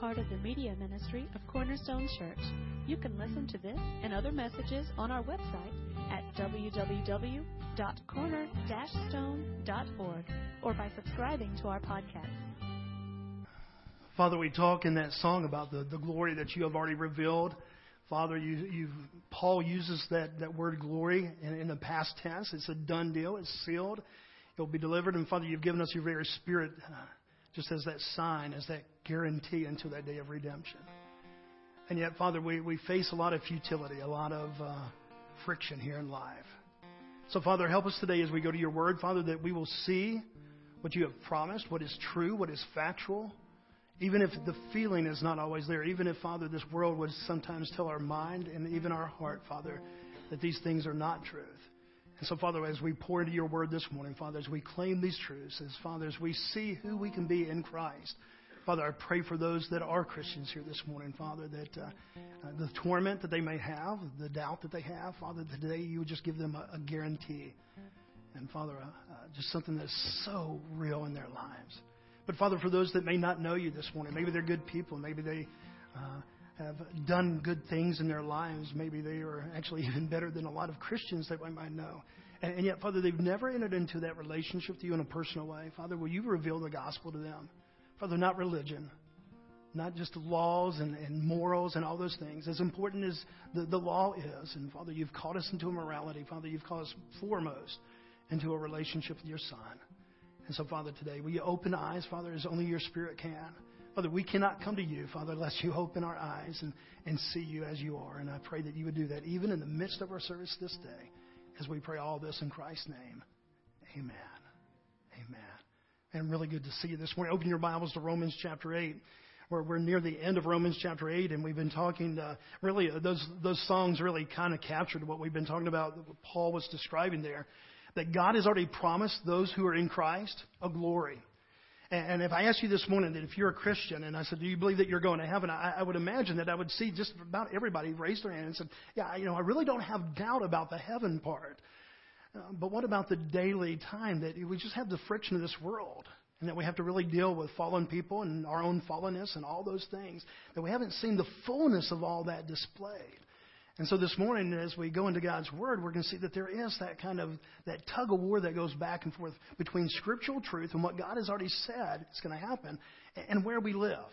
part of the media ministry of Cornerstone Church. You can listen to this and other messages on our website at www.corner-stone.org or by subscribing to our podcast. Father, we talk in that song about the glory that you have already revealed. Father, Paul uses that word glory in the past tense. It's a done deal. It's sealed. It will be delivered. And Father, you've given us your very Spirit just as that sign, as that guarantee until that day of redemption. And yet, Father, we face a lot of futility, a lot of friction here in life. So, Father, help us today as we go to your word, Father, that we will see what you have promised, what is true, what is factual. Even if the feeling is not always there, even if, Father, this world would sometimes tell our mind and even our heart, Father, that these things are not truth. And so, Father, as we pour into your word this morning, Father, as we claim these truths, as, Father, as we see who we can be in Christ, Father, I pray for those that are Christians here this morning, Father, that the torment that they may have, the doubt that they have, Father, today you would just give them a guarantee. And, Father, just something that's so real in their lives. But, Father, for those that may not know you this morning, maybe they're good people. Maybe they have done good things in their lives. Maybe they are actually even better than a lot of Christians that we might know. And yet, Father, they've never entered into that relationship with you in a personal way. Father, will you reveal the gospel to them? Father, not religion, not just laws and morals and all those things. As important as the law is, and, Father, you've called us into a morality. Father, you've called us foremost into a relationship with your Son. And so, Father, today, will you open eyes, Father, as only your Spirit can. Father, we cannot come to you, Father, unless you open our eyes and see you as you are. And I pray that you would do that even in the midst of our service this day as we pray all this in Christ's name. Amen. Amen. And really good to see you this morning. Open your Bibles to Romans chapter 8. We're near the end of Romans chapter 8, and we've been talking, really, those songs really kind of captured what we've been talking about, what Paul was describing there. That God has already promised those who are in Christ a glory. And if I asked you this morning that if you're a Christian, and I said, do you believe that you're going to heaven? I would imagine that I would see just about everybody raise their hand and said, yeah, I really don't have doubt about the heaven part. But what about the daily time that we just have the friction of this world and that we have to really deal with fallen people and our own fallenness and all those things, that we haven't seen the fullness of all that displayed? And so this morning, as we go into God's Word, we're going to see that there is that kind of, that tug of war that goes back and forth between scriptural truth and what God has already said is going to happen and where we live.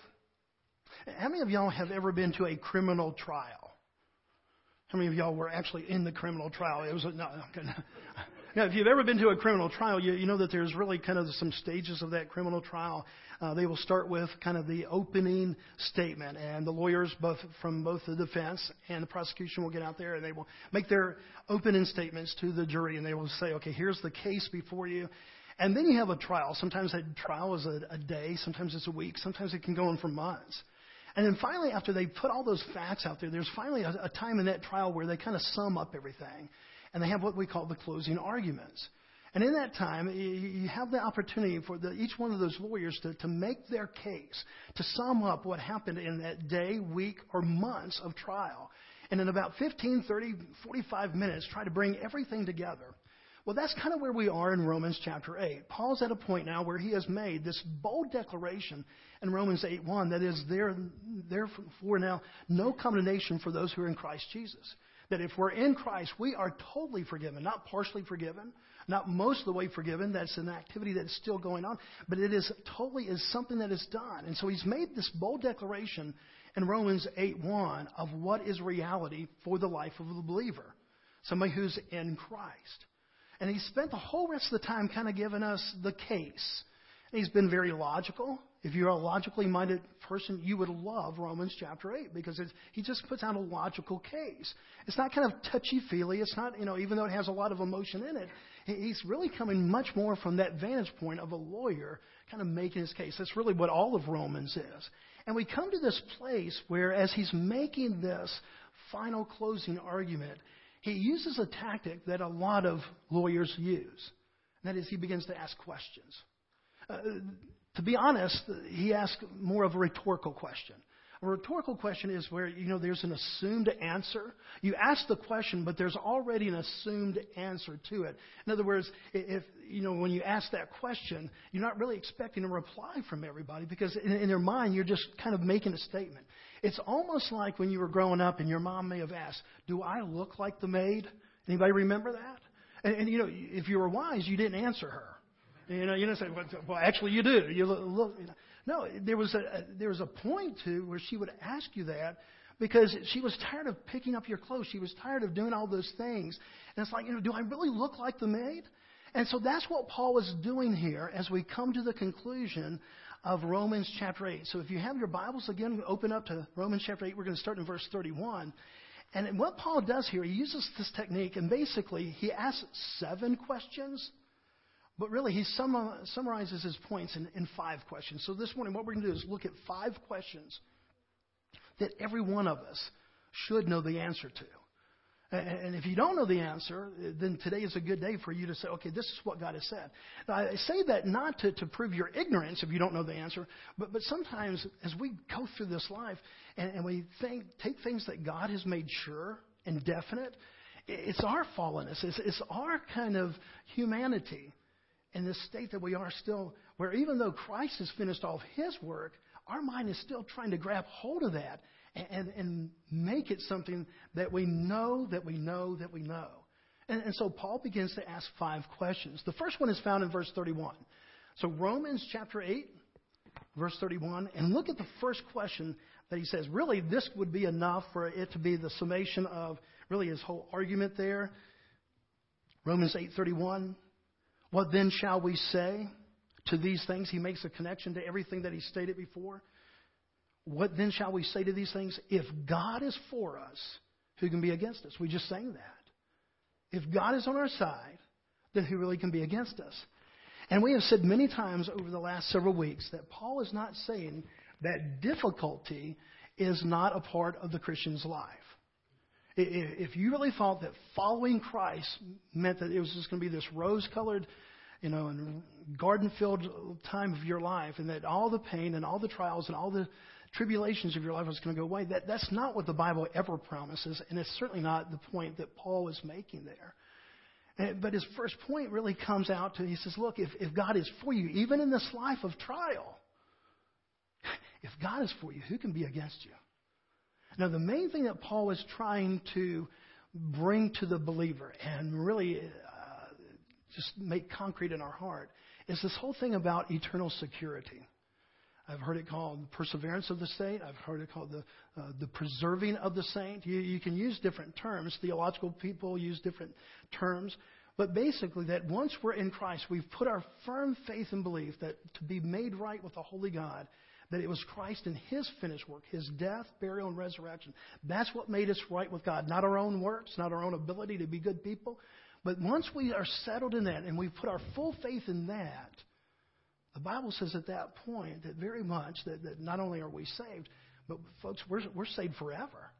How many of y'all have ever been to a criminal trial? How many of y'all were actually in the criminal trial? It was Now, if you've ever been to a criminal trial, you know that there's really kind of some stages of that criminal trial. They will start with kind of the opening statement, and the lawyers both from both the defense and the prosecution will get out there, and they will make their opening statements to the jury, and they will say, okay, here's the case before you. And then you have a trial. Sometimes that trial is a day. Sometimes it's a week. Sometimes it can go on for months. And then finally, after they put all those facts out there, there's finally a time in that trial where they kind of sum up everything. And they have what we call the closing arguments. And in that time, you have the opportunity for each one of those lawyers to make their case, to sum up what happened in that day, week, or months of trial. And in about 15, 30, 45 minutes, try to bring everything together. Well, that's kind of where we are in Romans chapter 8. Paul's at a point now where he has made this bold declaration in Romans 8:1 that is, therefore now no condemnation for those who are in Christ Jesus. That if we're in Christ, we are totally forgiven, not partially forgiven, not most of the way forgiven. That's an activity that's still going on, but it is totally is something that is done. And so he's made this bold declaration in Romans 8:1 of what is reality for the life of the believer, somebody who's in Christ. And he spent the whole rest of the time kind of giving us the case. And he's been very logical. If you're a logically minded person, you would love Romans chapter 8 because he just puts out a logical case. It's not kind of touchy-feely. It's not, even though it has a lot of emotion in it, he's really coming much more from that vantage point of a lawyer kind of making his case. That's really what all of Romans is. And we come to this place where as he's making this final closing argument, he uses a tactic that a lot of lawyers use. And that is he begins to ask questions. To be honest, he asked more of a rhetorical question. A rhetorical question is where, there's an assumed answer. You ask the question, but there's already an assumed answer to it. In other words, if when you ask that question, you're not really expecting a reply from everybody because in their mind, you're just kind of making a statement. It's almost like when you were growing up and your mom may have asked, "Do I look like the maid?" Anybody remember that? And if you were wise, you didn't answer her. You didn't say, "Well, actually, you do. You look." No, there was a point to where she would ask you that because she was tired of picking up your clothes. She was tired of doing all those things. And it's like, do I really look like the maid? And so that's what Paul is doing here as we come to the conclusion of Romans chapter 8. So if you have your Bibles, again, open up to Romans chapter 8. We're going to start in verse 31. And what Paul does here, he uses this technique, and basically he asks 7 questions. But really, he summarizes his points in 5 questions. So this morning, what we're going to do is look at 5 questions that every one of us should know the answer to. And if you don't know the answer, then today is a good day for you to say, okay, this is what God has said. Now, I say that not to prove your ignorance if you don't know the answer, but sometimes as we go through this life and we take things that God has made sure and definite, it's our fallenness. It's our kind of humanity. In this state that we are still, where even though Christ has finished off his work, our mind is still trying to grab hold of that and make it something that we know, that we know, that we know. And so Paul begins to ask 5 questions. The first one is found in verse 31. So Romans chapter 8, verse 31, and look at the first question that he says. Really, this would be enough for it to be the summation of really his whole argument there. Romans 8:31. What then shall we say to these things? He makes a connection to everything that he stated before. What then shall we say to these things? If God is for us, who can be against us? We just sang that. If God is on our side, then who really can be against us? And we have said many times over the last several weeks that Paul is not saying that difficulty is not a part of the Christian's life. If you really thought that following Christ meant that it was just going to be this rose-colored, and garden-filled time of your life, and that all the pain and all the trials and all the tribulations of your life was going to go away, that's not what the Bible ever promises, and it's certainly not the point that Paul is making there. But his first point really comes out to, he says, look, if God is for you, even in this life of trial, if God is for you, who can be against you? Now, the main thing that Paul is trying to bring to the believer and really just make concrete in our heart is this whole thing about eternal security. I've heard it called perseverance of the saint. I've heard it called the preserving of the saint. You can use different terms. Theological people use different terms. But basically that once we're in Christ, we've put our firm faith and belief that to be made right with the Holy God, that it was Christ and his finished work, his death, burial, and resurrection. That's what made us right with God. Not our own works, not our own ability to be good people. But once we are settled in that and we put our full faith in that, the Bible says at that point that very much that not only are we saved, but folks, we're saved forever.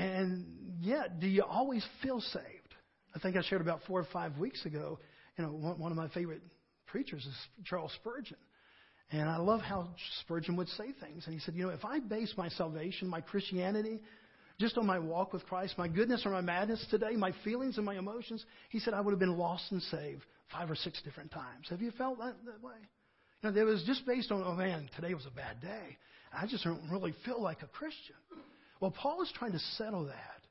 And yet, do you always feel saved? I think I shared about 4 or 5 weeks ago, one of my favorite preachers is Charles Spurgeon. And I love how Spurgeon would say things. And he said, if I base my salvation, my Christianity, just on my walk with Christ, my goodness or my madness today, my feelings and my emotions, he said I would have been lost and saved 5 or 6 different times. Have you felt that way? It was just based on, oh, man, today was a bad day. I just don't really feel like a Christian. Well, Paul is trying to settle that.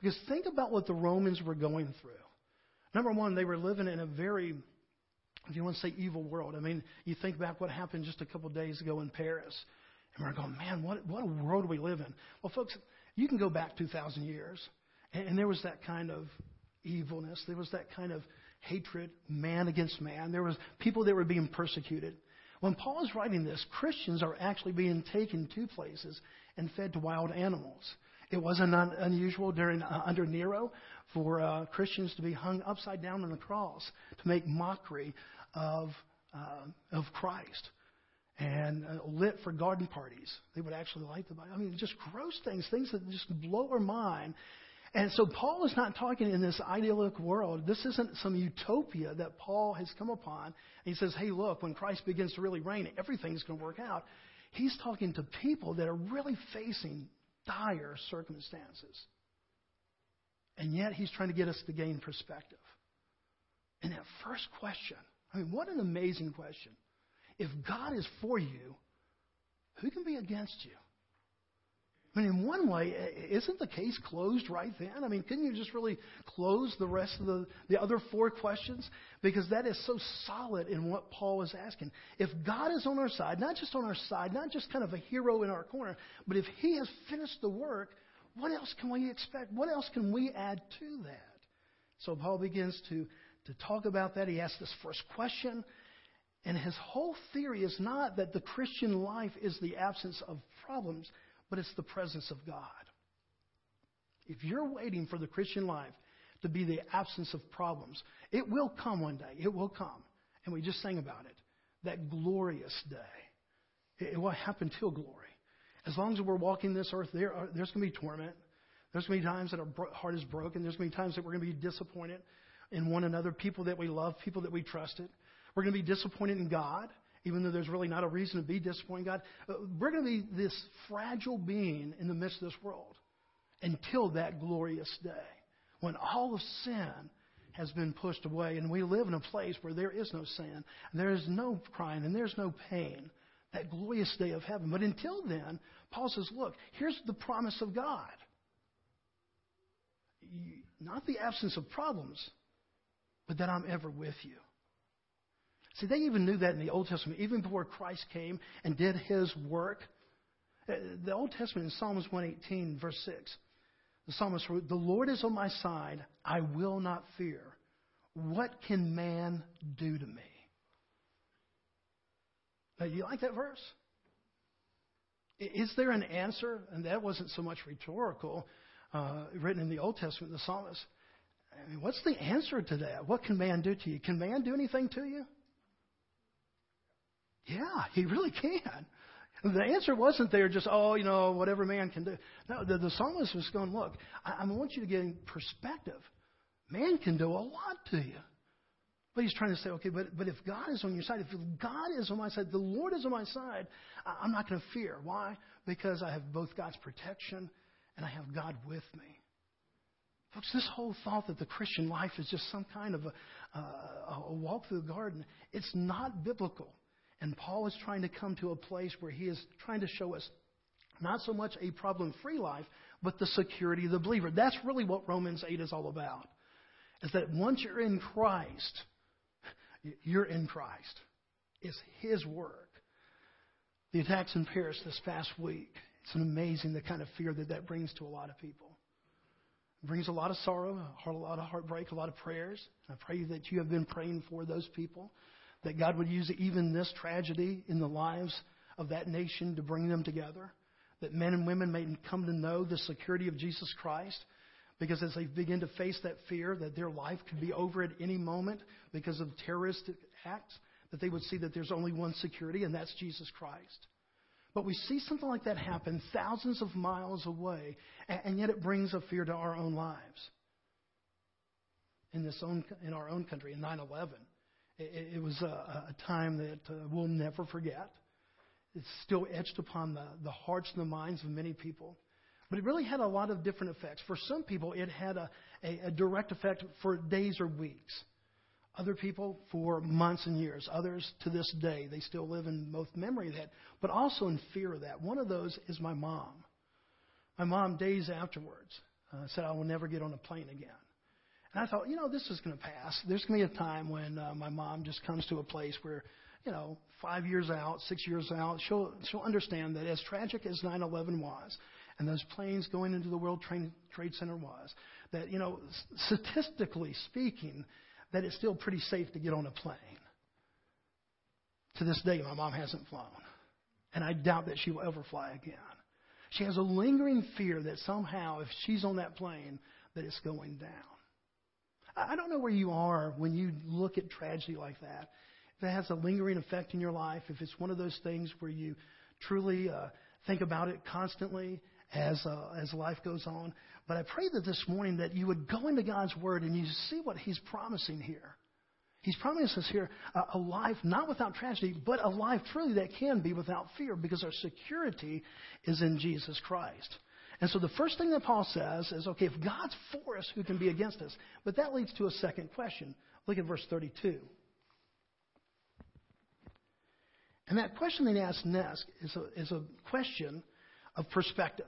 Because think about what the Romans were going through. Number one, they were living in a very, if you want to say evil world, you think back what happened just a couple of days ago in Paris. And we're going, man, what a world we live in. Well, folks, you can go back 2,000 years, and there was that kind of evilness. There was that kind of hatred, man against man. There was people that were being persecuted. When Paul is writing this, Christians are actually being taken to places and fed to wild animals. It wasn't unusual under Nero for Christians to be hung upside down on the cross to make mockery of Christ and lit for garden parties. They would actually light the Bible. Just gross things that just blow our mind. And so Paul is not talking in this idyllic world. This isn't some utopia that Paul has come upon. He says, hey, look, when Christ begins to really reign, everything's going to work out. He's talking to people that are really facing dire circumstances. And yet he's trying to get us to gain perspective. And that first question, I mean, what an amazing question. If God is for you, who can be against you? I mean, in one way, isn't the case closed right then? I mean, couldn't you just really close the rest of the other four questions? Because that is so solid in what Paul is asking. If God is on our side, not just on our side, not just kind of a hero in our corner, but if he has finished the work, what else can we expect? What else can we add to that? So Paul begins to talk about that. He asks this first question. And his whole theory is not that the Christian life is the absence of problems, but it's the presence of God. If you're waiting for the Christian life to be the absence of problems, it will come one day. It will come. And we just sang about it. That glorious day. It will happen till glory. As long as we're walking this earth, there's going to be torment. There's going to be times that our heart is broken. There's going to be times that we're going to be disappointed in one another, people that we love, people that we trusted. We're going to be disappointed in God. Even though there's really not a reason to be disappointed, God, we're going to be this fragile being in the midst of this world until that glorious day when all of sin has been pushed away and we live in a place where there is no sin, and there is no crying, and there's no pain, that glorious day of heaven. But until then, Paul says, look, here's the promise of God. Not the absence of problems, but that I'm ever with you. See, they even knew that in the Old Testament, even before Christ came and did his work. The Old Testament in Psalms 118, verse 6, the psalmist wrote, "The Lord is on my side, I will not fear. What can man do to me?" Now, you like that verse? Is there an answer? And that wasn't so much rhetorical, written in the Old Testament, the psalmist. I mean, what's the answer to that? What can man do to you? Can man do anything to you? Yeah, he really can. The answer wasn't there just, whatever man can do. No, the psalmist was going, look, I want you to get in perspective. Man can do a lot to you. But he's trying to say, okay, but if God is on your side, if God is on my side, the Lord is on my side, I'm not going to fear. Why? Because I have both God's protection and I have God with me. Folks, this whole thought that the Christian life is just some kind of a walk through the garden, it's not biblical. And Paul is trying to come to a place where he is trying to show us not so much a problem-free life, but the security of the believer. That's really what Romans 8 is all about, is that once you're in Christ, you're in Christ. It's his work. The attacks in Paris this past week, it's amazing the kind of fear that brings to a lot of people. It brings a lot of sorrow, a lot of heartbreak, a lot of prayers. I pray that you have been praying for those people, that God would use even this tragedy in the lives of that nation to bring them together, that men and women may come to know the security of Jesus Christ, because as they begin to face that fear that their life could be over at any moment because of terrorist acts, that they would see that there's only one security, and that's Jesus Christ. But we see something like that happen thousands of miles away, and yet it brings a fear to our own lives. In our own country, in 9/11, it was a time that we'll never forget. It's still etched upon the hearts and the minds of many people. But it really had a lot of different effects. For some people, it had a direct effect for days or weeks. Other people, for months and years. Others, to this day, they still live in both memory of that, but also in fear of that. One of those is my mom. My mom, days afterwards, said, "I will never get on a plane again." And I thought, this is going to pass. There's going to be a time when my mom just comes to a place where, 5 years out, 6 years out, she'll understand that as tragic as 9/11 was, and those planes going into the World Trade Center was, that, statistically speaking, that it's still pretty safe to get on a plane. To this day, my mom hasn't flown, and I doubt that she will ever fly again. She has a lingering fear that somehow, if she's on that plane, that it's going down. I don't know where you are when you look at tragedy like that. If it has a lingering effect in your life, if it's one of those things where you truly think about it constantly as life goes on. But I pray that this morning that you would go into God's Word and you see what he's promising here. He's promised us here a life not without tragedy, but a life truly that can be without fear, because our security is in Jesus Christ. And so the first thing that Paul says is, okay, if God's for us, who can be against us? But that leads to a second question. Look at verse 32. And that question that he asks next is a question of perspective.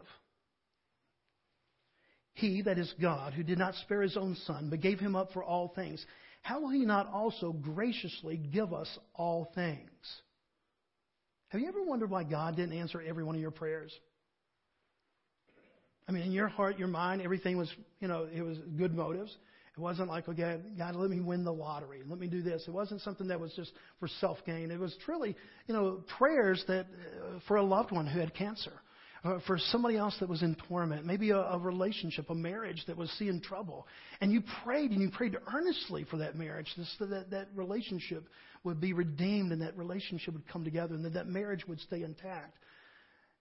He, that is God, who did not spare his own son, but gave him up for all things, how will he not also graciously give us all things? Have you ever wondered why God didn't answer every one of your prayers? I mean, in your heart, your mind, everything was, it was good motives. It wasn't like, okay, God, let me win the lottery. Let me do this. It wasn't something that was just for self-gain. It was truly, prayers that for a loved one who had cancer, for somebody else that was in torment, maybe a relationship, a marriage that was seeing trouble. And you prayed earnestly for that marriage, so that relationship would be redeemed and that relationship would come together and that marriage would stay intact.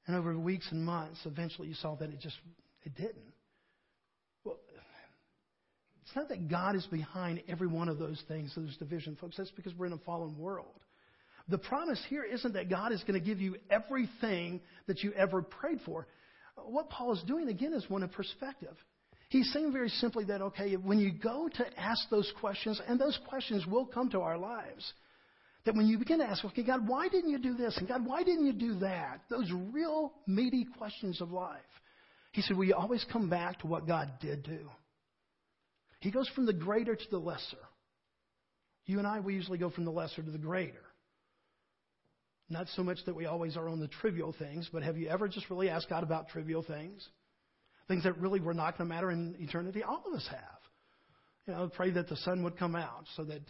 And over weeks and months, eventually you saw that it didn't. Well, it's not that God is behind every one of those things, those divisions, folks. That's because we're in a fallen world. The promise here isn't that God is going to give you everything that you ever prayed for. What Paul is doing, again, is one of perspective. He's saying very simply that, okay, when you go to ask those questions, and those questions will come to our lives, that when you begin to ask, okay, God, why didn't you do this? And God, why didn't you do that? Those real meaty questions of life. He said, we always come back to what God did do. He goes from the greater to the lesser. You and I, we usually go from the lesser to the greater. Not so much that we always are on the trivial things, but have you ever just really asked God about trivial things? Things that really were not going to matter in eternity? All of us have. Pray that the sun would come out so that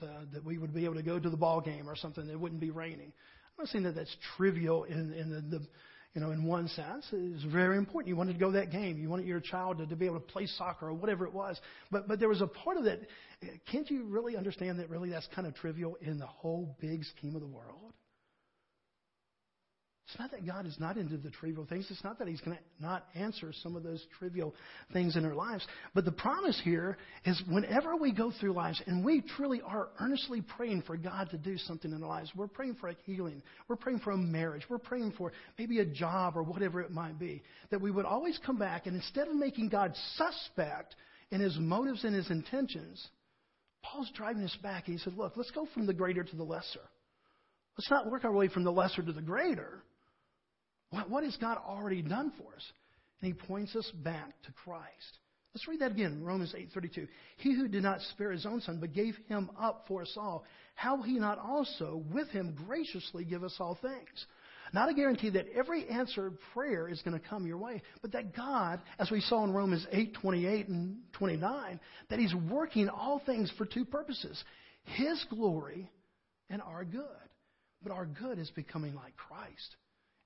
we would be able to go to the ball game or something. It wouldn't be raining. I'm not saying that that's trivial in one sense. It's very important. You wanted to go to that game. You wanted your child to be able to play soccer or whatever it was. But there was a part of that. Can't you really understand that really that's kind of trivial in the whole big scheme of the world? It's not that God is not into the trivial things. It's not that he's going to not answer some of those trivial things in our lives. But the promise here is whenever we go through lives and we truly are earnestly praying for God to do something in our lives, we're praying for a healing, we're praying for a marriage, we're praying for maybe a job or whatever it might be, that we would always come back and instead of making God suspect in his motives and his intentions, Paul's driving us back and he said, look, let's go from the greater to the lesser. Let's not work our way from the lesser to the greater. What has God already done for us? And he points us back to Christ. Let's read that again, Romans 8:32. He who did not spare his own son, but gave him up for us all, how will he not also with him graciously give us all things? Not a guarantee that every answered prayer is going to come your way, but that God, as we saw in Romans 8:28 and 29, that he's working all things for two purposes, his glory and our good. But our good is becoming like Christ.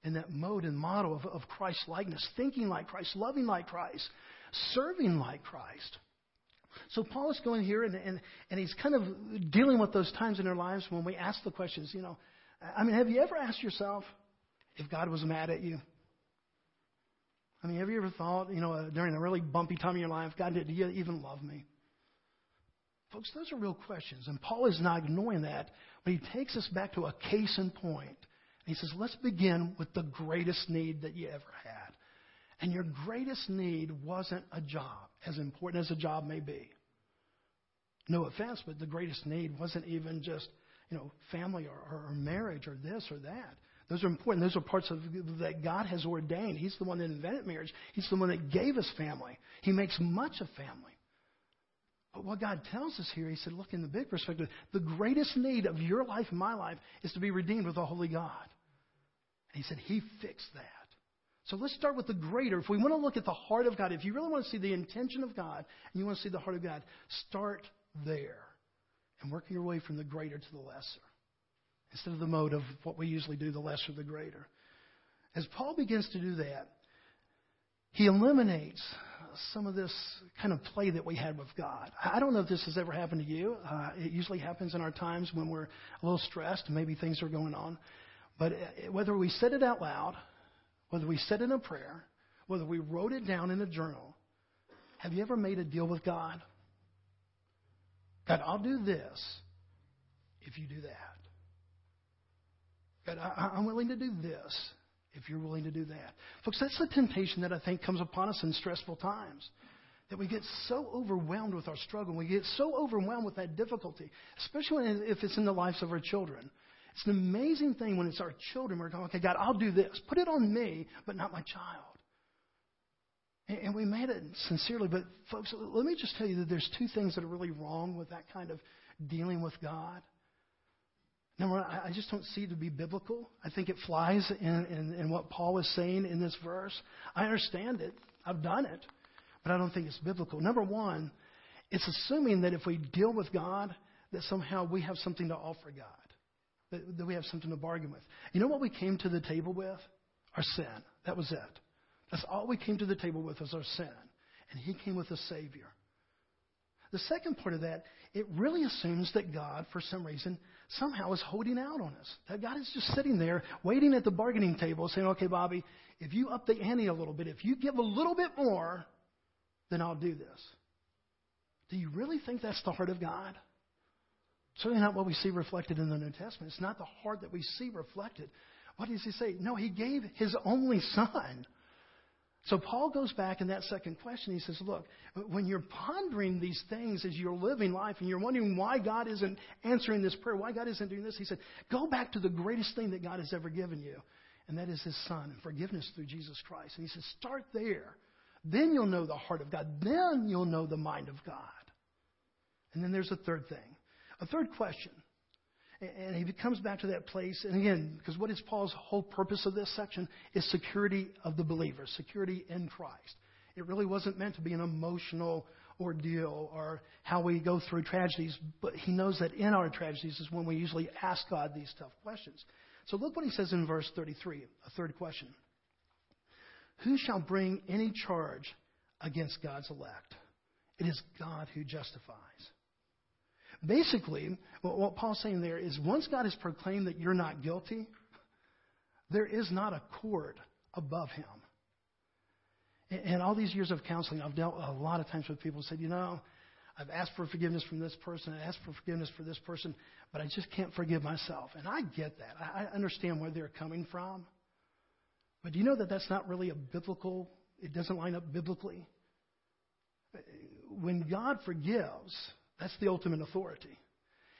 And that mode and model of Christ likeness, thinking like Christ, loving like Christ, serving like Christ. So Paul is going here and he's kind of dealing with those times in our lives when we ask the questions, have you ever asked yourself if God was mad at you? I mean, have you ever thought, during a really bumpy time in your life, God, did you even love me? Folks, those are real questions. And Paul is not ignoring that, but he takes us back to a case in point. He says, let's begin with the greatest need that you ever had. And your greatest need wasn't a job, as important as a job may be. No offense, but the greatest need wasn't even just, family or marriage or this or that. Those are important. Those are parts of that God has ordained. He's the one that invented marriage. He's the one that gave us family. He makes much of family. But what God tells us here, he said, look, in the big perspective, the greatest need of your life and my life is to be redeemed with a holy God. And he said, he fixed that. So let's start with the greater. If we want to look at the heart of God, if you really want to see the intention of God and you want to see the heart of God, start there and work your way from the greater to the lesser. Instead of the mode of what we usually do, the lesser, the greater. As Paul begins to do that, he eliminates some of this kind of play that we had with God. I don't know if this has ever happened to you. It usually happens in our times when we're a little stressed and maybe things are going on. But whether we said it out loud, whether we said it in a prayer, whether we wrote it down in a journal, have you ever made a deal with God? God, I'll do this if you do that. God, I'm willing to do this if you're willing to do that. Folks, that's the temptation that I think comes upon us in stressful times, that we get so overwhelmed with our struggle. We get so overwhelmed with that difficulty, especially if it's in the lives of our children. It's an amazing thing when it's our children. We're going, okay, God, I'll do this. Put it on me, but not my child. And we made it sincerely. But, folks, let me just tell you that there's two things that are really wrong with that kind of dealing with God. Number one, I just don't see it to be biblical. I think it flies in what Paul is saying in this verse. I understand it. I've done it. But I don't think it's biblical. Number one, it's assuming that if we deal with God, that somehow we have something to offer God, that we have something to bargain with. You know what we came to the table with? Our sin. That was it. That's all we came to the table with, was our sin. And he came with a Savior. The second part of that, it really assumes that God, for some reason, somehow is holding out on us. That God is just sitting there waiting at the bargaining table saying, okay, Bobby, if you up the ante a little bit, if you give a little bit more, then I'll do this. Do you really think that's the heart of God? Certainly not what we see reflected in the New Testament. It's not the heart that we see reflected. What does he say? No, he gave his only son. So Paul goes back in that second question. He says, look, when you're pondering these things as you're living life and you're wondering why God isn't answering this prayer, why God isn't doing this, he said, go back to the greatest thing that God has ever given you, and that is his son and forgiveness through Jesus Christ. And he says, start there. Then you'll know the heart of God. Then you'll know the mind of God. And then there's a third thing, a third question. And he comes back to that place. And again, because what is Paul's whole purpose of this section is security of the believer, security in Christ. It really wasn't meant to be an emotional ordeal or how we go through tragedies. But he knows that in our tragedies is when we usually ask God these tough questions. So look what he says in verse 33, a third question. Who shall bring any charge against God's elect? It is God who justifies. Basically, what Paul's saying there is once God has proclaimed that you're not guilty, there is not a court above him. And all these years of counseling, I've dealt a lot of times with people who said, you know, I've asked for forgiveness from this person, I asked for forgiveness for this person, but I just can't forgive myself. And I get that. I understand where they're coming from. But do you know that that's not really a biblical, it doesn't line up biblically? When God forgives, that's the ultimate authority.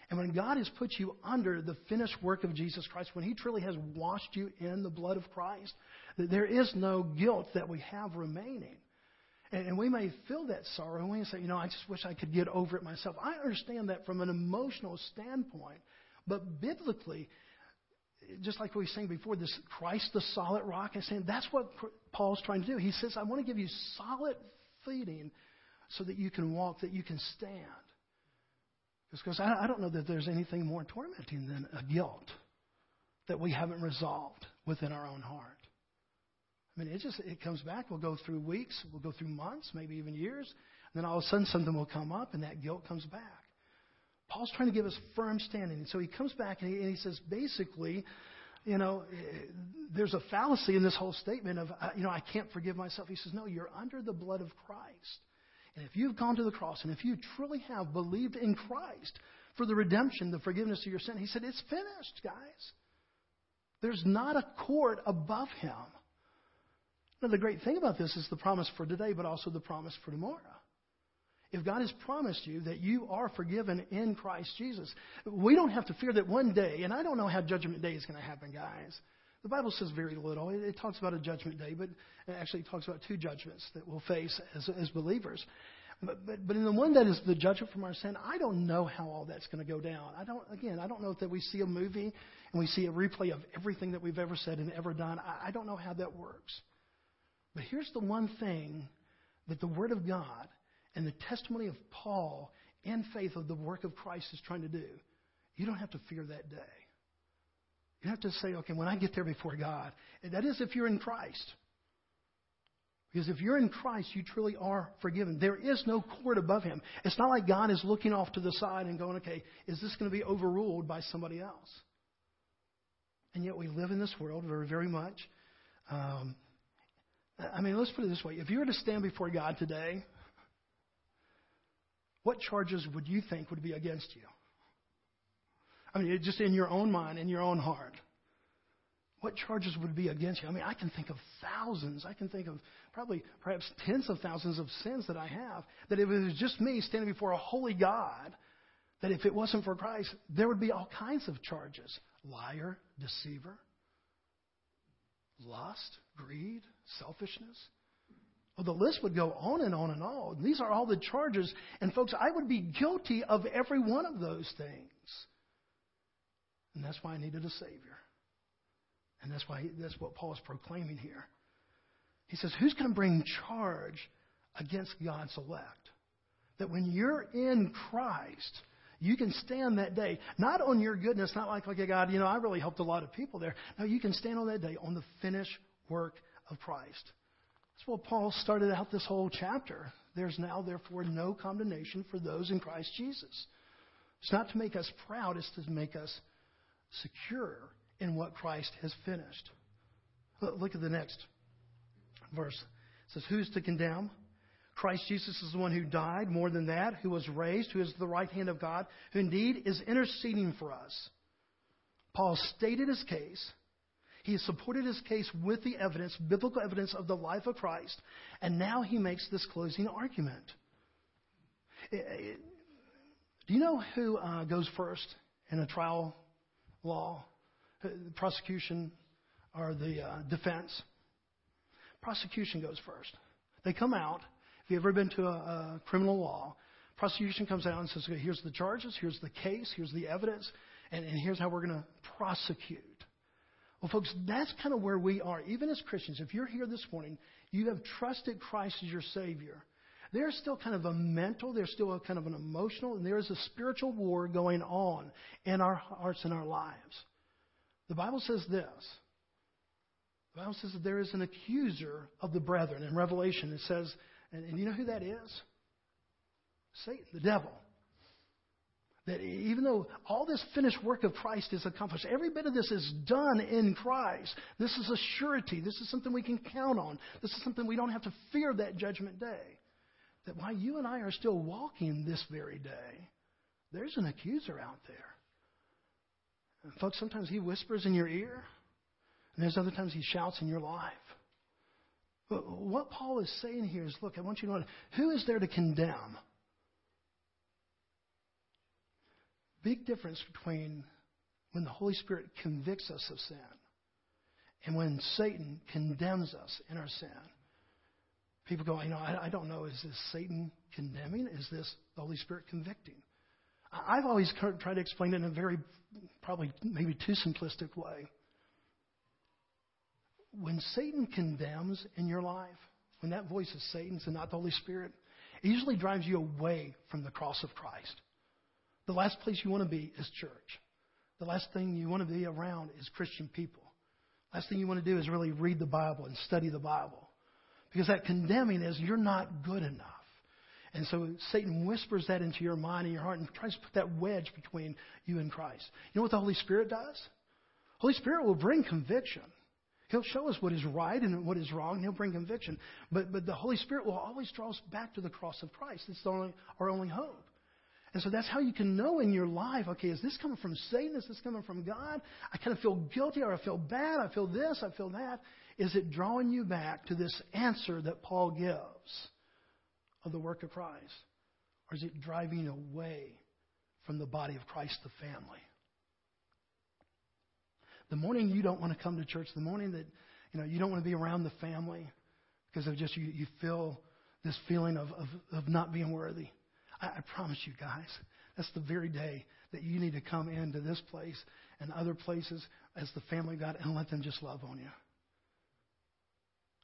And when God has put you under the finished work of Jesus Christ, when he truly has washed you in the blood of Christ, there is no guilt that we have remaining. And we may feel that sorrow and we say, you know, I just wish I could get over it myself. I understand that from an emotional standpoint, but biblically, just like we were saying before, this Christ the solid rock, I'm saying that's what Paul's trying to do. He says, I want to give you solid feeding so that you can walk, that you can stand. Because I don't know that there's anything more tormenting than a guilt that we haven't resolved within our own heart. I mean, it comes back. We'll go through weeks. We'll go through months, maybe even years. And then all of a sudden something will come up and that guilt comes back. Paul's trying to give us firm standing. And so he comes back and he says, basically, you know, there's a fallacy in this whole statement of, you know, I can't forgive myself. He says, no, you're under the blood of Christ. And if you've gone to the cross, and if you truly have believed in Christ for the redemption, the forgiveness of your sin, he said, it's finished, guys. There's not a court above him. Now, the great thing about this is the promise for today, but also the promise for tomorrow. If God has promised you that you are forgiven in Christ Jesus, we don't have to fear that one day, and I don't know how Judgment Day is going to happen, guys. The Bible says very little. It talks about a judgment day, but it actually talks about two judgments that we'll face as believers. But in the one that is the judgment from our sin, I don't know how all that's going to go down. I don't know that we see a movie and we see a replay of everything that we've ever said and ever done. I don't know how that works. But here's the one thing that the Word of God and the testimony of Paul in faith of the work of Christ is trying to do. You don't have to fear that day. You have to say, okay, when I get there before God, and that is if you're in Christ. Because if you're in Christ, you truly are forgiven. There is no court above him. It's not like God is looking off to the side and going, okay, is this going to be overruled by somebody else? And yet we live in this world very, very much. Let's put it this way. If you were to stand before God today, what charges would you think would be against you? I mean, just in your own mind, in your own heart, what charges would be against you? I mean, I can think of thousands. I can think of perhaps tens of thousands of sins that I have, that if it was just me standing before a holy God, that if it wasn't for Christ, there would be all kinds of charges. Liar, deceiver, lust, greed, selfishness. Well, the list would go on and on and on. These are all the charges. And folks, I would be guilty of every one of those things. And that's why I needed a Savior. And that's what Paul is proclaiming here. He says, who's going to bring charge against God's elect? That when you're in Christ, you can stand that day, not on your goodness, not like God, I really helped a lot of people there. No, you can stand on that day on the finished work of Christ. That's what Paul started out this whole chapter. There's now, therefore, no condemnation for those in Christ Jesus. It's not to make us proud, it's to make us secure in what Christ has finished. Look at the next verse. It says, who's to condemn? Christ Jesus is the one who died, more than that, who was raised, who is the right hand of God, who indeed is interceding for us. Paul stated his case. He has supported his case with the evidence, biblical evidence of the life of Christ. And now he makes this closing argument. Do you know who goes first in a trial law? The prosecution or the defense? Prosecution goes first. They come out. If you've ever been to a criminal law, prosecution comes out and says, okay, here's the charges, here's the case, here's the evidence, and here's how we're going to prosecute. Well, folks, that's kind of where we are. Even as Christians, if you're here this morning, you have trusted Christ as your Savior. There's still kind of a mental, there's still a kind of an emotional, and there is a spiritual war going on in our hearts and our lives. The Bible says this. The Bible says that there is an accuser of the brethren. In Revelation, it says, and you know who that is? Satan, the devil. That even though all this finished work of Christ is accomplished, every bit of this is done in Christ. This is a surety. This is something we can count on. This is something we don't have to fear that judgment day. That while you and I are still walking this very day, there's an accuser out there. And folks, sometimes he whispers in your ear, and there's other times he shouts in your life. But what Paul is saying here is, look, I want you to know, who is there to condemn? Big difference between when the Holy Spirit convicts us of sin and when Satan condemns us in our sin. People go, I don't know, is this Satan condemning? Is this the Holy Spirit convicting? I've always tried to explain it in a very, probably maybe too simplistic way. When Satan condemns in your life, when that voice is Satan's and not the Holy Spirit, it usually drives you away from the cross of Christ. The last place you want to be is church. The last thing you want to be around is Christian people. Last thing you want to do is really read the Bible and study the Bible. Because that condemning is you're not good enough. And so Satan whispers that into your mind and your heart and tries to put that wedge between you and Christ. You know what the Holy Spirit does? The Holy Spirit will bring conviction. He'll show us what is right and what is wrong, and he'll bring conviction. But the Holy Spirit will always draw us back to the cross of Christ. It's our only hope. And so that's how you can know in your life, okay, is this coming from Satan? Is this coming from God? I kind of feel guilty, or I feel bad. I feel this, I feel that. Is it drawing you back to this answer that Paul gives of the work of Christ? Or is it driving away from the body of Christ, the family? The morning you don't want to come to church, the morning that you don't want to be around the family because of just you feel this feeling of not being worthy. I promise you guys, that's the very day that you need to come into this place and other places as the family of God and let them just love on you.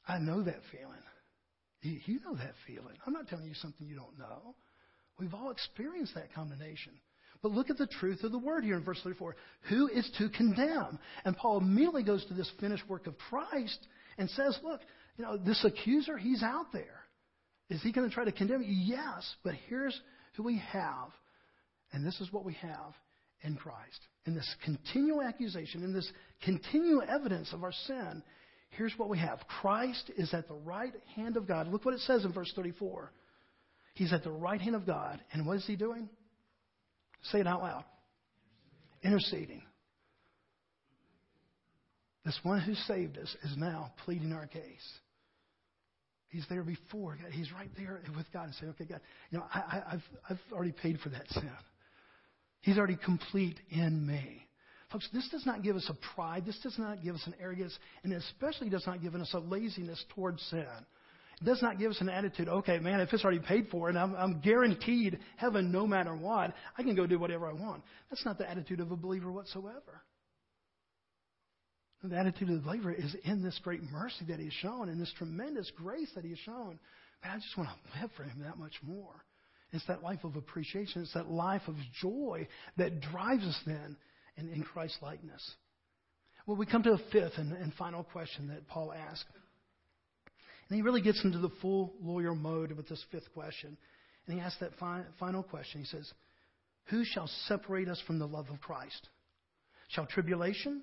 I know that feeling. You know that feeling. I'm not telling you something you don't know. We've all experienced that combination. But look at the truth of the word here in verse 34. Who is to condemn? And Paul immediately goes to this finished work of Christ and says, look, this accuser, he's out there. Is he going to try to condemn you? Yes, but here's who we have. And this is what we have in Christ. In this continual accusation, in this continual evidence of our sin, here's what we have. Christ is at the right hand of God. Look what it says in verse 34. He's at the right hand of God. And what is he doing? Say it out loud. interceding. This one who saved us is now pleading our case. He's there before God. He's right there with God and saying, okay, God, you know, I've already paid for that sin. He's already complete in me. Folks, this does not give us a pride. This does not give us an arrogance. And it especially does not give us a laziness towards sin. It does not give us an attitude, okay, man, if it's already paid for and I'm guaranteed heaven no matter what, I can go do whatever I want. That's not the attitude of a believer whatsoever. The attitude of the believer is in this great mercy that He's shown and this tremendous grace that He's shown. Man, I just want to live for Him that much more. It's that life of appreciation. It's that life of joy that drives us then in Christ's likeness. Well, we come to a fifth and final question that Paul asked. And he really gets into the full lawyer mode with this fifth question. And he asks that final question. He says, who shall separate us from the love of Christ? Shall tribulation,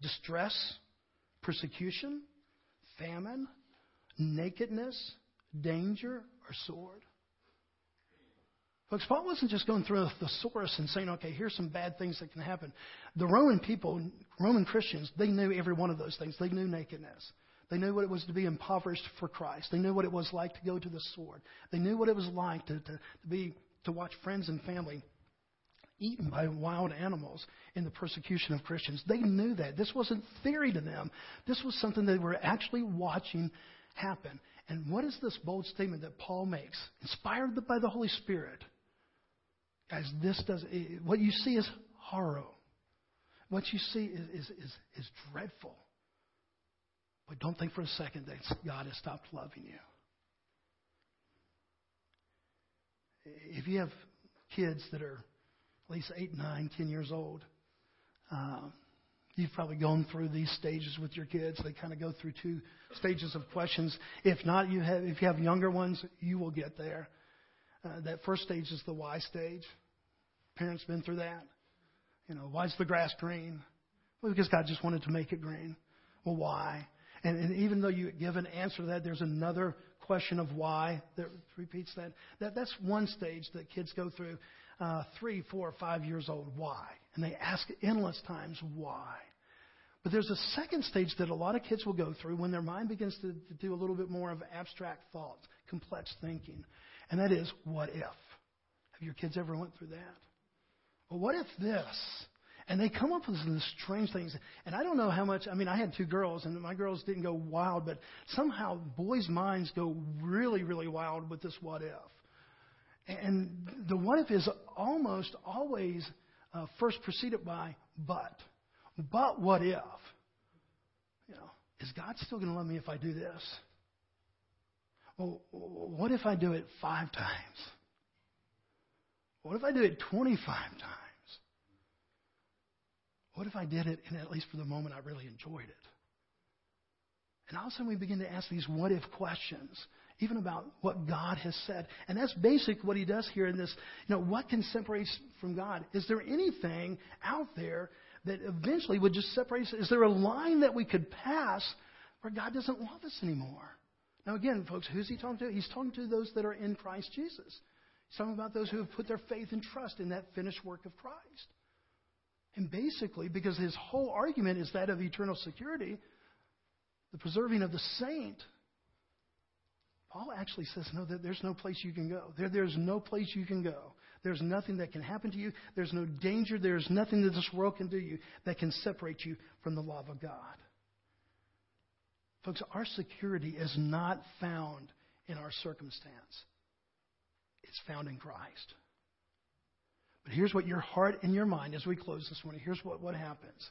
distress, persecution, famine, nakedness, danger, or sword? Folks, Paul wasn't just going through a thesaurus and saying, okay, here's some bad things that can happen. The Roman people, Roman Christians, they knew every one of those things. They knew nakedness. They knew what it was to be impoverished for Christ. They knew what it was like to go to the sword. They knew what it was like to watch friends and family eaten by wild animals in the persecution of Christians. They knew that. This wasn't theory to them. This was something they were actually watching happen. And what is this bold statement that Paul makes, inspired by the Holy Spirit? Guys, what you see is horror. What you see is dreadful. But don't think for a second that God has stopped loving you. If you have kids that are at least 8, 9, 10 years old, you've probably gone through these stages with your kids. They kind of go through two stages of questions. If not, if you have younger ones, you will get there. That first stage is the why stage. Parents been through that. You know, why's the grass green? Well, because God just wanted to make it green. Well, why? And even though you give an answer to that, there's another question of why that repeats that. That's one stage that kids go through, 3, 4, 5 years old, why? And they ask endless times why. But there's a second stage that a lot of kids will go through when their mind begins to do a little bit more of abstract thoughts, complex thinking. And that is, what if? Have your kids ever went through that? Well, what if this? And they come up with some strange things. And I don't know how much, I mean, I had 2 girls, and my girls didn't go wild, but somehow boys' minds go really, really wild with this what if. And the what if is almost always first preceded by but. But what if? You know, is God still going to love me if I do this? Well, what if I do it 5 times? What if I do it 25 times? What if I did it, and at least for the moment, I really enjoyed it? And all of a sudden, we begin to ask these what-if questions, even about what God has said. And that's basically what he does here in this. You know, what can separate us from God? Is there anything out there that eventually would just separate us? Is there a line that we could pass where God doesn't love us anymore? Now, again, folks, who's he talking to? He's talking to those that are in Christ Jesus. He's talking about those who have put their faith and trust in that finished work of Christ. And basically, because his whole argument is that of eternal security, the preserving of the saint, Paul actually says, no, there's no place you can go. There's no place you can go. There's nothing that can happen to you. There's no danger. There's nothing that this world can do you that can separate you from the love of God. Folks, our security is not found in our circumstance. It's found in Christ. But here's what your heart and your mind, as we close this morning, here's what happens.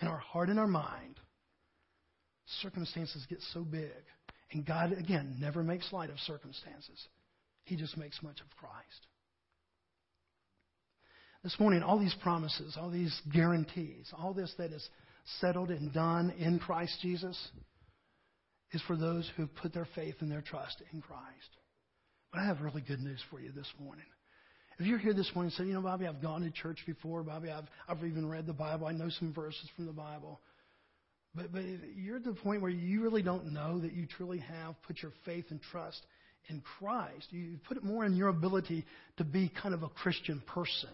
In our heart and our mind, circumstances get so big. And God, again, never makes light of circumstances. He just makes much of Christ. This morning, all these promises, all these guarantees, all this that is settled and done in Christ Jesus is for those who put their faith and their trust in Christ. But I have really good news for you this morning. If you're here this morning and say, you know, Bobby, I've gone to church before. Bobby, I've even read the Bible. I know some verses from the Bible. But you're at the point where you really don't know that you truly have put your faith and trust in Christ. You put it more in your ability to be kind of a Christian person.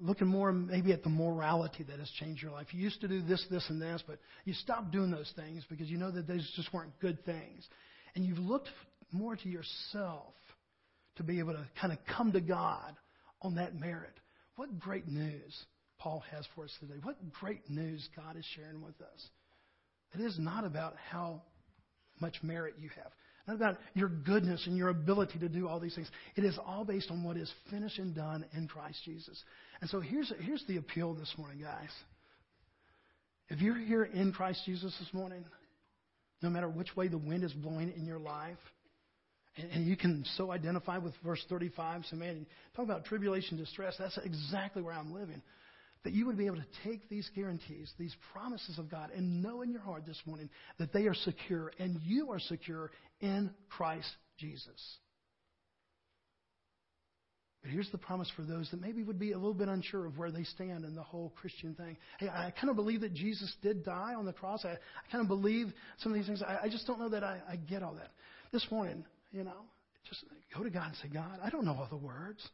looking more maybe at the morality that has changed your life. You used to do this, this, and this, but you stopped doing those things because you know that those just weren't good things. And you've looked more to yourself to be able to kind of come to God on that merit. What great news Paul has for us today. What great news God is sharing with us. It is not about how much merit you have. Not about your goodness and your ability to do all these things. It is all based on what is finished and done in Christ Jesus. And so here's the appeal this morning, guys. If you're here in Christ Jesus this morning, no matter which way the wind is blowing in your life, and you can so identify with verse 35, so man, talk about tribulation, distress, that's exactly where I'm living. That you would be able to take these guarantees, these promises of God, and know in your heart this morning that they are secure and you are secure in Christ Jesus. But here's the promise for those that maybe would be a little bit unsure of where they stand in the whole Christian thing. Hey, I kind of believe that Jesus did die on the cross. I kind of believe some of these things. I just don't know that I get all that. This morning, you know, just go to God and say, God, I don't know all the words.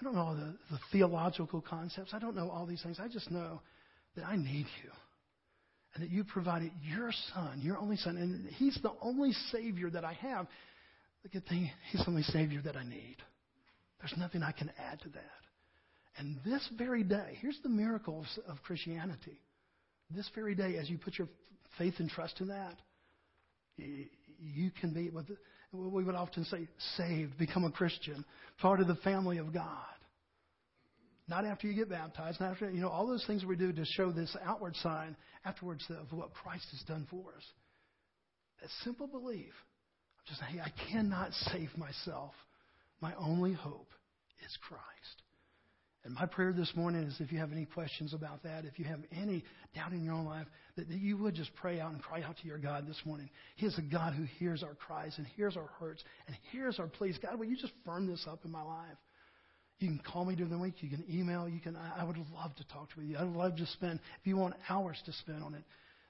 I don't know all the theological concepts. I don't know all these things. I just know that I need you and that you provided your son, your only son, and he's the only Savior that I have. The good thing, he's the only Savior that I need. There's nothing I can add to that. And this very day, here's the miracle of Christianity. This very day, as you put your faith and trust in that, you can be with we would often say, saved, become a Christian, part of the family of God. Not after you get baptized, not after, all those things we do to show this outward sign afterwards of what Christ has done for us. That simple belief of just, hey, I cannot save myself. My only hope is Christ. And my prayer this morning is if you have any questions about that, if you have any doubt in your own life, that you would just pray out and cry out to your God this morning. He is a God who hears our cries and hears our hurts and hears our pleas. God, will you just firm this up in my life? You can call me during the week. You can email. I would love to talk to you. I would love to spend, if you want hours to spend on it,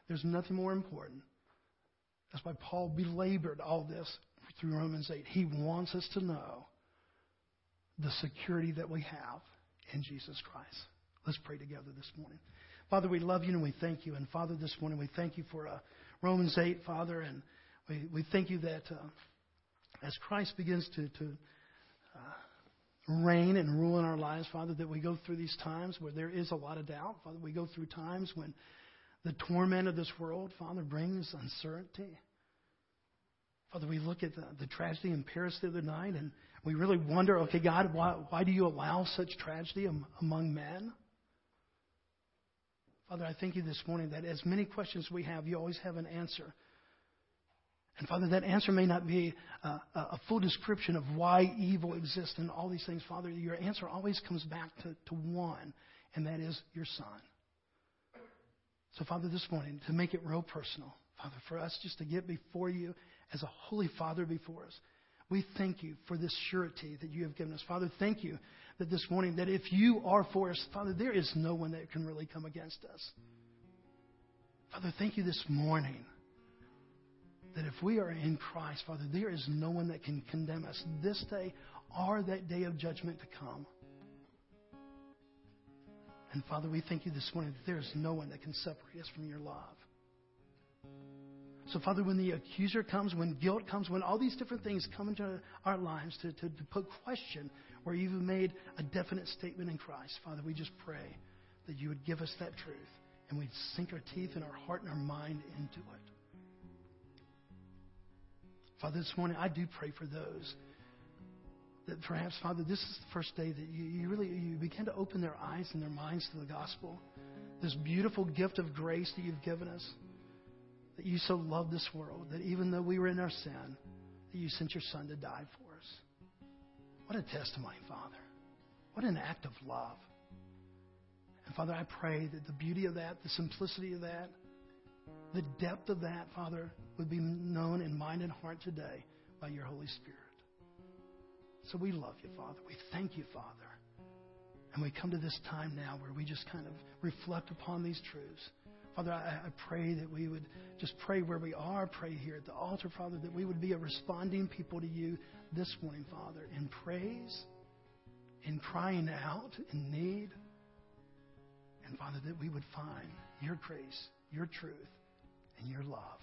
there's nothing more important. That's why Paul belabored all this through Romans 8. He wants us to know the security that we have in Jesus Christ. Let's pray together this morning. Father, we love you and we thank you. And Father, this morning we thank you for Romans 8, Father. And we thank you that as Christ begins to reign and rule in our lives, Father, that we go through these times where there is a lot of doubt. Father, we go through times when the torment of this world, Father, brings uncertainty. Father, we look at the tragedy in Paris the other night and we really wonder, okay, God, why do you allow such tragedy among men? Father, I thank you this morning that as many questions we have, you always have an answer. And Father, that answer may not be a full description of why evil exists and all these things. Father, your answer always comes back to one, and that is your Son. So Father, this morning, to make it real personal, Father, for us just to get before you as a holy Father before us, we thank you for this surety that you have given us. Father, thank you that this morning, that if you are for us, Father, there is no one that can really come against us. Father, thank you this morning that if we are in Christ, Father, there is no one that can condemn us this day or that day of judgment to come. And Father, we thank you this morning that there is no one that can separate us from your love. So, Father, when the accuser comes, when guilt comes, when all these different things come into our lives to put question where you've made a definite statement in Christ, Father, we just pray that you would give us that truth and we'd sink our teeth and our heart and our mind into it. Father, this morning I do pray for those that perhaps, Father, this is the first day that you really begin to open their eyes and their minds to the gospel, this beautiful gift of grace that you've given us. That you so love this world, that even though we were in our sin, that you sent your Son to die for us. What a testimony, Father. What an act of love. And Father, I pray that the beauty of that, the simplicity of that, the depth of that, Father, would be known in mind and heart today by your Holy Spirit. So we love you, Father. We thank you, Father. And we come to this time now where we just kind of reflect upon these truths. Father, I pray that we would just pray where we are, pray here at the altar, Father, that we would be a responding people to you this morning, Father, in praise in crying out in need. And Father, that we would find your grace, your truth, and your love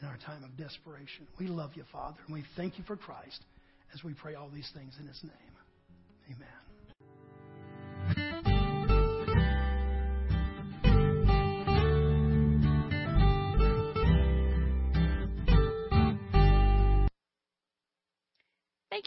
in our time of desperation. We love you, Father, and we thank you for Christ as we pray all these things in his name. Amen. Thank